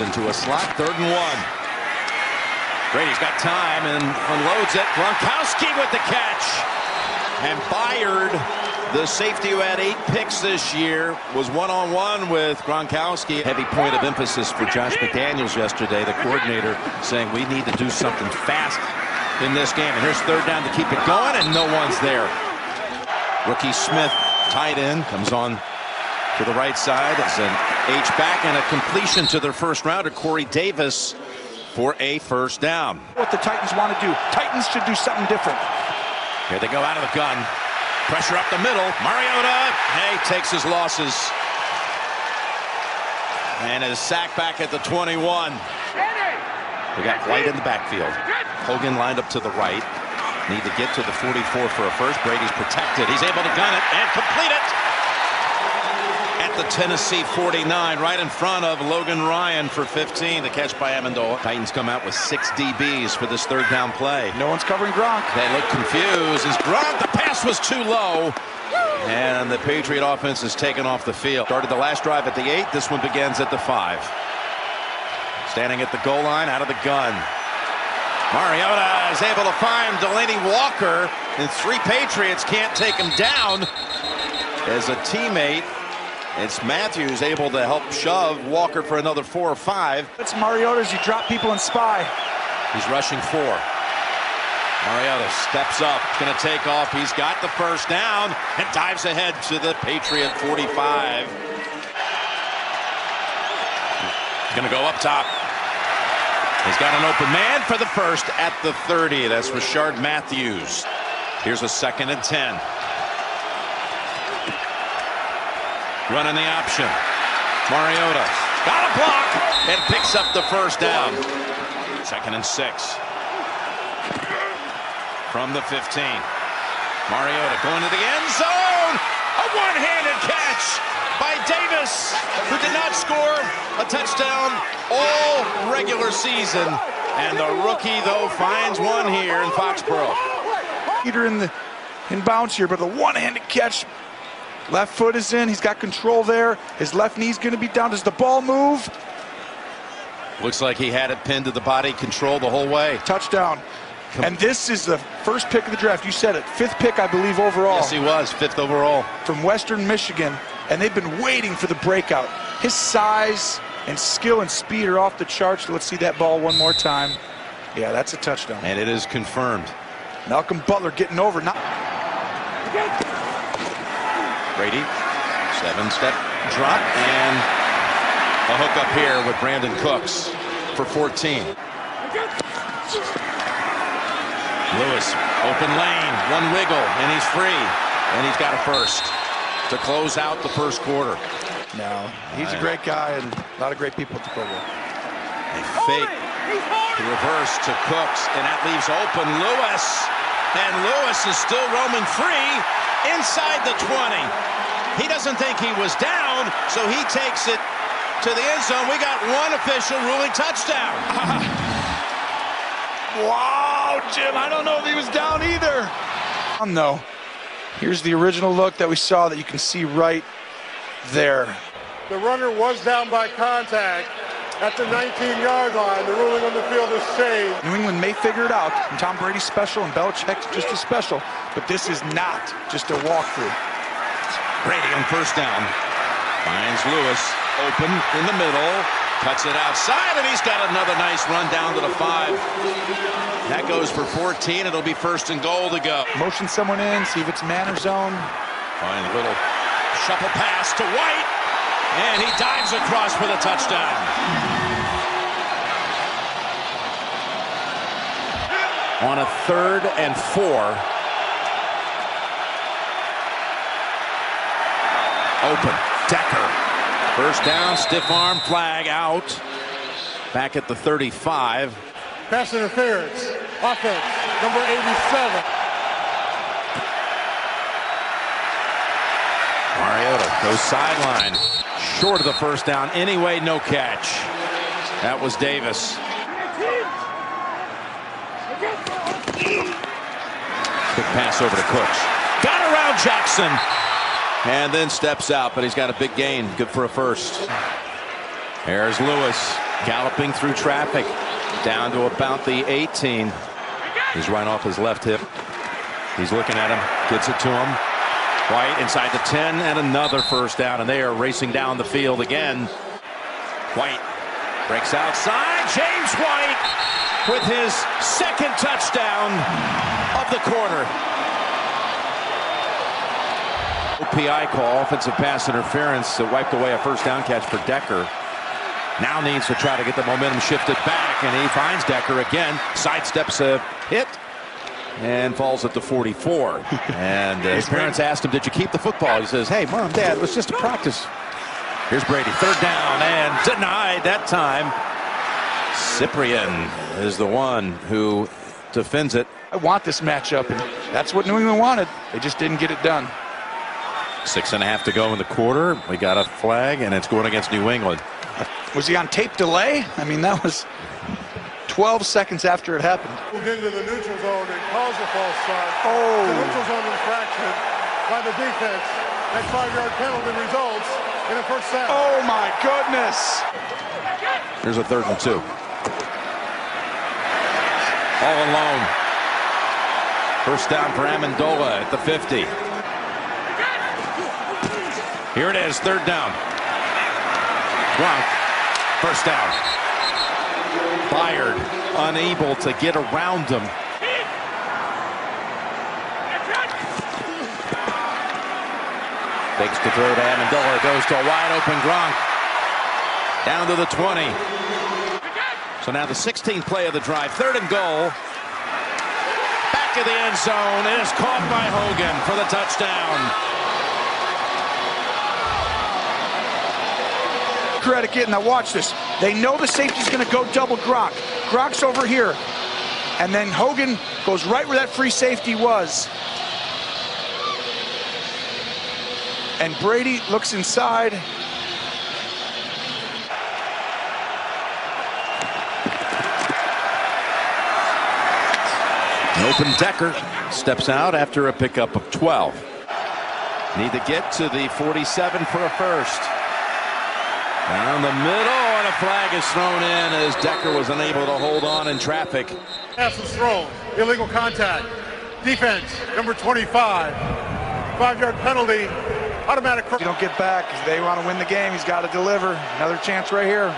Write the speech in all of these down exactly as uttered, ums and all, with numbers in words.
Matthews into a slot, third and one. Brady's got time and unloads it. Gronkowski with the catch. And Byard, the safety who had eight picks this year, was one-on-one with Gronkowski. Heavy point of emphasis for Josh McDaniels yesterday, the coordinator, saying we need to do something fast in this game. And here's third down to keep it going, and no one's there. Rookie Smith, tight end, comes on to the right side. It's an H-back and a completion to their first rounder, Corey Davis, for a first down. What the Titans want to do. Titans should do something different. Here they go out of the gun. Pressure up the middle. Mariota, hey, takes his losses. And is sacked back at the twenty-one. They got White in the backfield. Hogan lined up to the right. Need to get to the forty-four for a first. Brady's protected. He's able to gun it and complete it at the Tennessee forty-nine, right in front of Logan Ryan for fifteen. The catch by Amendola. Titans come out with six D Bs for this third down play. No one's covering Gronk. They look confused. Is Gronk? The pass was too low. And the Patriot offense is taken off the field. Started the last drive at the eight. This one begins at the five. Standing at the goal line, out of the gun. Mariota is able to find Delanie Walker, and three Patriots can't take him down. As a teammate, it's Matthews able to help shove Walker for another four or five. It's Mariota as you drop people and spy. He's rushing four. Mariota steps up, going to take off. He's got the first down and dives ahead to the Patriot forty-five. Going to go up top. He's got an open man for the first at the thirty. That's Rashard Matthews. Here's a second and ten. Running the option. Mariota got a block and picks up the first down. Second and six. From the fifteen. Mariota going to the end zone. A one-handed catch by Davis, who did not score a touchdown all regular season, and the rookie though finds one here in Foxborough. Peter in the in bounce here, but the one-handed catch. Left foot is in. He's got control there. His left knee's going to be down. Does the ball move? Looks like he had it pinned to the body, control the whole way. Touchdown. And this is the first pick of the draft. You said it. Fifth pick, I believe, overall. Yes, he was. Fifth overall. From Western Michigan. And they've been waiting for the breakout. His size and skill and speed are off the charts. Let's see that ball one more time. Yeah, that's a touchdown. And it is confirmed. Malcolm Butler getting over. Not Brady, seven-step drop. And a hook up here with Brandon Cooks for fourteen. Lewis, open lane, one wiggle, and he's free. And he's got a first to close out the first quarter. Now, he's a great guy and a lot of great people at the program. A fake, the reverse to Cooks, and that leaves open Lewis. And Lewis is still roaming free inside the twenty. He doesn't think he was down, so he takes it to the end zone. We got one official ruling touchdown. Wow. Jim, I don't know if he was down either. No. Here's the original look that we saw that you can see right there. The runner was down by contact at the nineteen-yard line. The ruling on the field is saved. New England may figure it out. And Tom Brady's special and Belichick's just as special. But this is not just a walkthrough. Brady on first down. Finds Lewis open in the middle. Cuts it outside, and he's got another nice run down to the five. That goes for fourteen. It'll be first and goal to go. Motion someone in, see if it's man or zone. Fine little shuffle pass to White, and he dives across for the touchdown. On a third and four. Open, Decker. First down, stiff arm, flag out. Back at the thirty-five. Pass interference, offense, number eighty-seven. Mariota goes sideline. Short of the first down anyway, no catch. That was Davis. Quick pass over to Cooks. Got around Jackson. And then steps out, but he's got a big gain. Good for a first. Here's Lewis. galloping through traffic down to about the eighteen. He's right off his left hip. He's looking at him, gets it to him. White inside the ten, and another first down, and they are racing down the field again. White breaks outside. James White with his second touchdown of the quarter. P I call, offensive pass interference that wiped away a first down catch for Decker. Now needs to try to get the momentum shifted back, and he finds Decker again. Sidesteps a hit and falls at the forty-four. And uh, his parents asked him, "Did you keep the football?" He says, "Hey, Mom, Dad, it was just a practice." Here's Brady, third down, and denied that time. Cyprian is the one who defends it. I want this matchup, and that's what New England wanted. They just didn't get it done. Six and a half to go in the quarter. We got a flag, and it's going against New England. Was he on tape delay? I mean, that was twelve seconds after it happened. We'll get into the neutral zone and cause a false start. Oh. The neutral zone infraction by the defense. That five-yard penalty results in a first down. Oh, my goodness. Here's a third and two. All alone. First down for Amendola at the fifty. Here it is, third down. Gronk, first down. Byard unable to get around him. Takes the throw to Amendola, goes to a wide open Gronk. Down to the twenty. So now the sixteenth play of the drive, third and goal. Back of the end zone, and it's caught by Hogan for the touchdown. Credit. Now watch this. They know the safety's going to go double Gronk. Gronk's over here. And then Hogan goes right where that free safety was. And Brady looks inside. Open Decker steps out after a pickup of twelve. Need to get to the forty-seven for a first. Down the middle, and a flag is thrown in as Decker was unable to hold on in traffic. Pass was thrown. Illegal contact. Defense, number twenty-five. Five-yard penalty. Automatic. You don't get back. If they want to win the game, he's got to deliver. Another chance right here.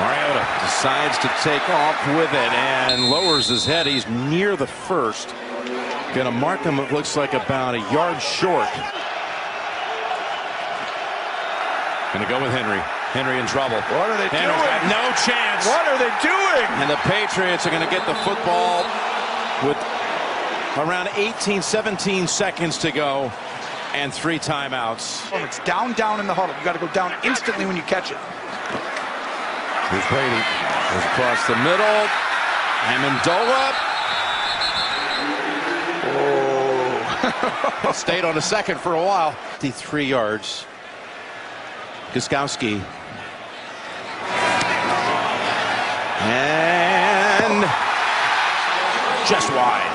Mariota decides to take off with it and lowers his head. He's near the first. Gonna mark him, it looks like about a yard short. Gonna go with Henry. Henry in trouble. What are they Henry's doing? No chance. What are they doing? And the Patriots are gonna get the football with around eighteen, seventeen seconds to go and three timeouts. Oh, it's down, down in the huddle. You gotta go down instantly when you catch it. Here's Brady. Goes across the middle. Amendola. Stayed on a second for a while. fifty-three yards. Gostkowski. And just wide.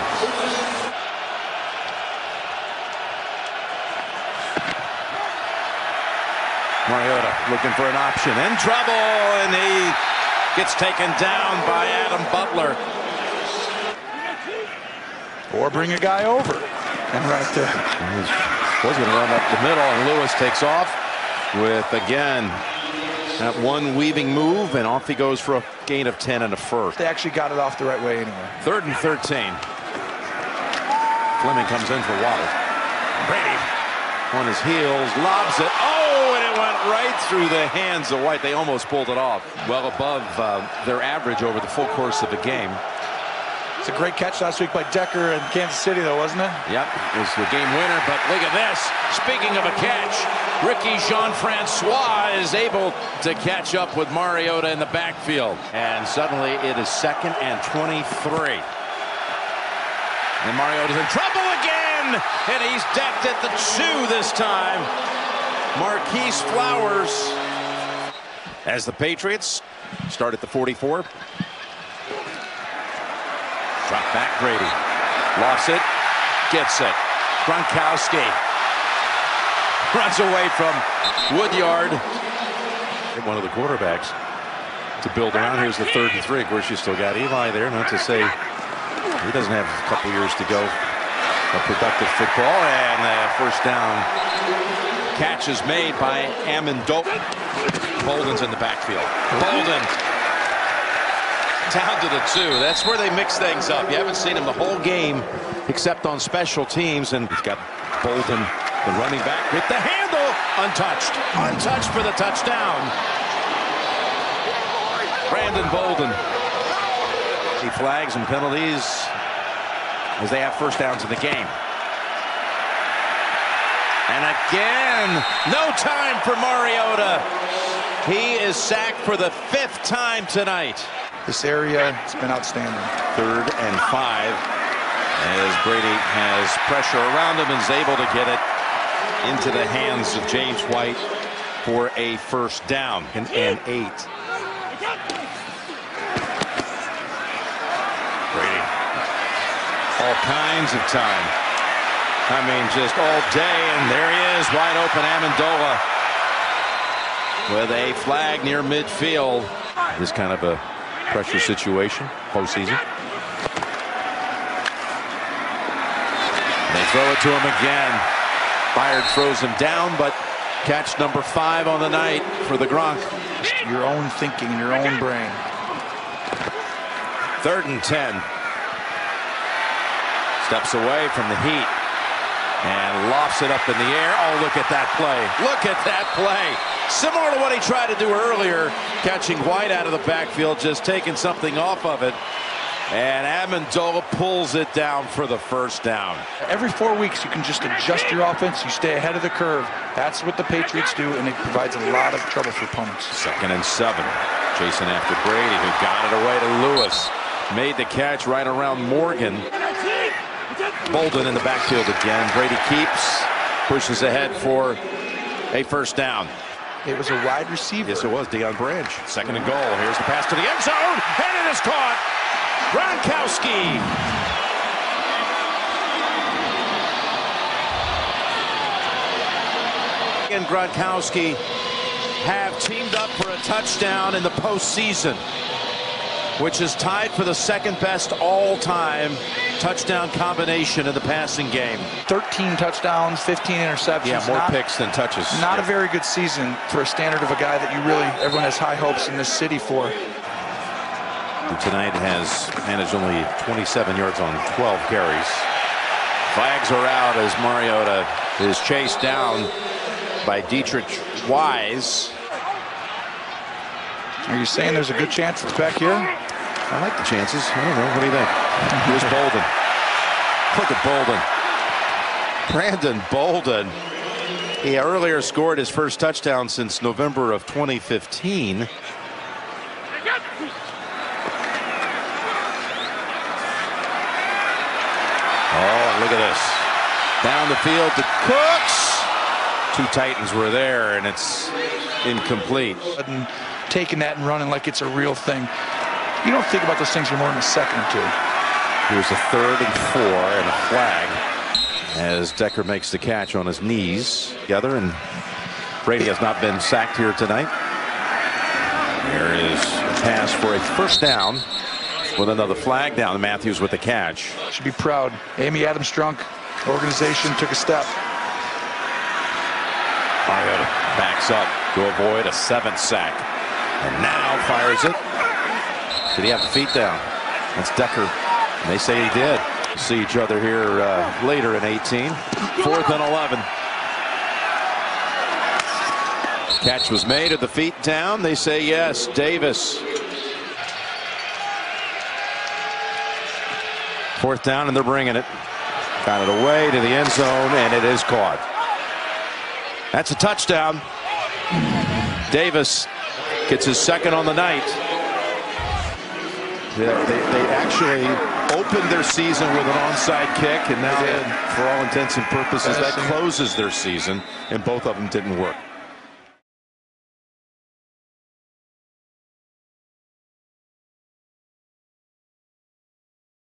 Mariota looking for an option. In trouble, and he gets taken down by Adam Butler. Or bring a guy over. And right there. He was going to run up the middle, and Lewis takes off with, again, that one weaving move, and off he goes for a gain of ten and a first. They actually got it off the right way anyway. Third and thirteen. Fleming comes in for Waddle. Brady on his heels, lobs it. Oh, and it went right through the hands of White. They almost pulled it off. Well above uh, their average over the full course of the game. It's a great catch last week by Decker in Kansas City, though, wasn't it? Yep, it was the game winner, but look at this. Speaking of a catch, Ricky Jean-Francois is able to catch up with Mariota in the backfield. And suddenly it is second and twenty-three. And Mariota's in trouble again, and he's decked at the two this time. Marquise Flowers. As the Patriots start at the forty-four. Drop back, Brady. Lost it. Gets it. Gronkowski. runs away from Woodyard and one of the quarterbacks to build around. Here's the third and three. Of course, you still got Eli there. Not to say he doesn't have a couple years to go of productive football. And the first down catch is made by Amendola. Bolden's in the backfield. Bolden down to the two. That's where they mix things up. You haven't seen him the whole game except on special teams. And he's got Bolden, the running back, with the handle. Untouched. Untouched for the touchdown. Brandon Bolden. He flags and penalties as they have first downs in the game. And again, no time for Mariota. He is sacked for the fifth time tonight. This area has been outstanding. Third and five, as Brady has pressure around him and is able to get it into the hands of James White for a first down and, and eight. Brady, all kinds of time. I mean, just all day, and there he is, wide open. Amendola with a flag near midfield. This kind of a pressure situation postseason. They throw it to him again. Byard throws him down, but catch number five on the night for the Gronk. Just your own thinking, your own brain. Third and ten. Steps away from the heat and lofts it up in the air. Oh, look at that play. Look at that play. Similar to what he tried to do earlier, catching White out of the backfield, just taking something off of it. And Amendola pulls it down for the first down. Every four weeks, you can just adjust your offense. You stay ahead of the curve. That's what the Patriots do, and it provides a lot of trouble for opponents. Second and seven. Chasing after Brady, who got it away to Lewis. Made the catch right around Morgan. Bolden in the backfield again. Brady keeps, pushes ahead for a first down. It was a wide receiver. Yes, it was. Deion Branch. Second and goal. Here's the pass to the end zone, and it is caught. Gronkowski. And Gronkowski have teamed up for a touchdown in the postseason, which is tied for the second best all-time touchdown combination in the passing game. thirteen touchdowns, fifteen interceptions. Yeah, more not, picks than touches. Not yeah. a very good season for a standard of a guy that you really, everyone has high hopes in this city for. And tonight has managed only twenty-seven yards on twelve carries. Flags are out as Mariota is chased down by Dietrich Wise. Are you saying there's a good chance it's back here? I like the chances. I don't know. What do you think? Here's Bolden. Look at Bolden. Brandon Bolden. He earlier scored his first touchdown since November of twenty fifteen. Oh, look at this. Down the field to Cooks. Two Titans were there, and it's incomplete. And taking that and running like it's a real thing. You don't think about those things anymore in a second or two. Here's a third and four and a flag as Decker makes the catch on his knees together, and Brady has not been sacked here tonight. There is a pass for a first down with another flag down. Matthews with the catch. Should be proud. Amy Adams-Strunk organization took a step. Mariota backs up to avoid a seventh sack, and now fires it. Did he have the feet down? That's Decker. And they say he did. We'll see each other here uh, later in eighteen. Fourth and eleven. Catch was made at the feet down. They say yes. Davis. Fourth down, and they're bringing it. Got it away to the end zone, and it is caught. That's a touchdown. Davis gets his second on the night. They, they, they actually opened their season with an onside kick, and now, for all intents and purposes, that closes their season, and both of them didn't work.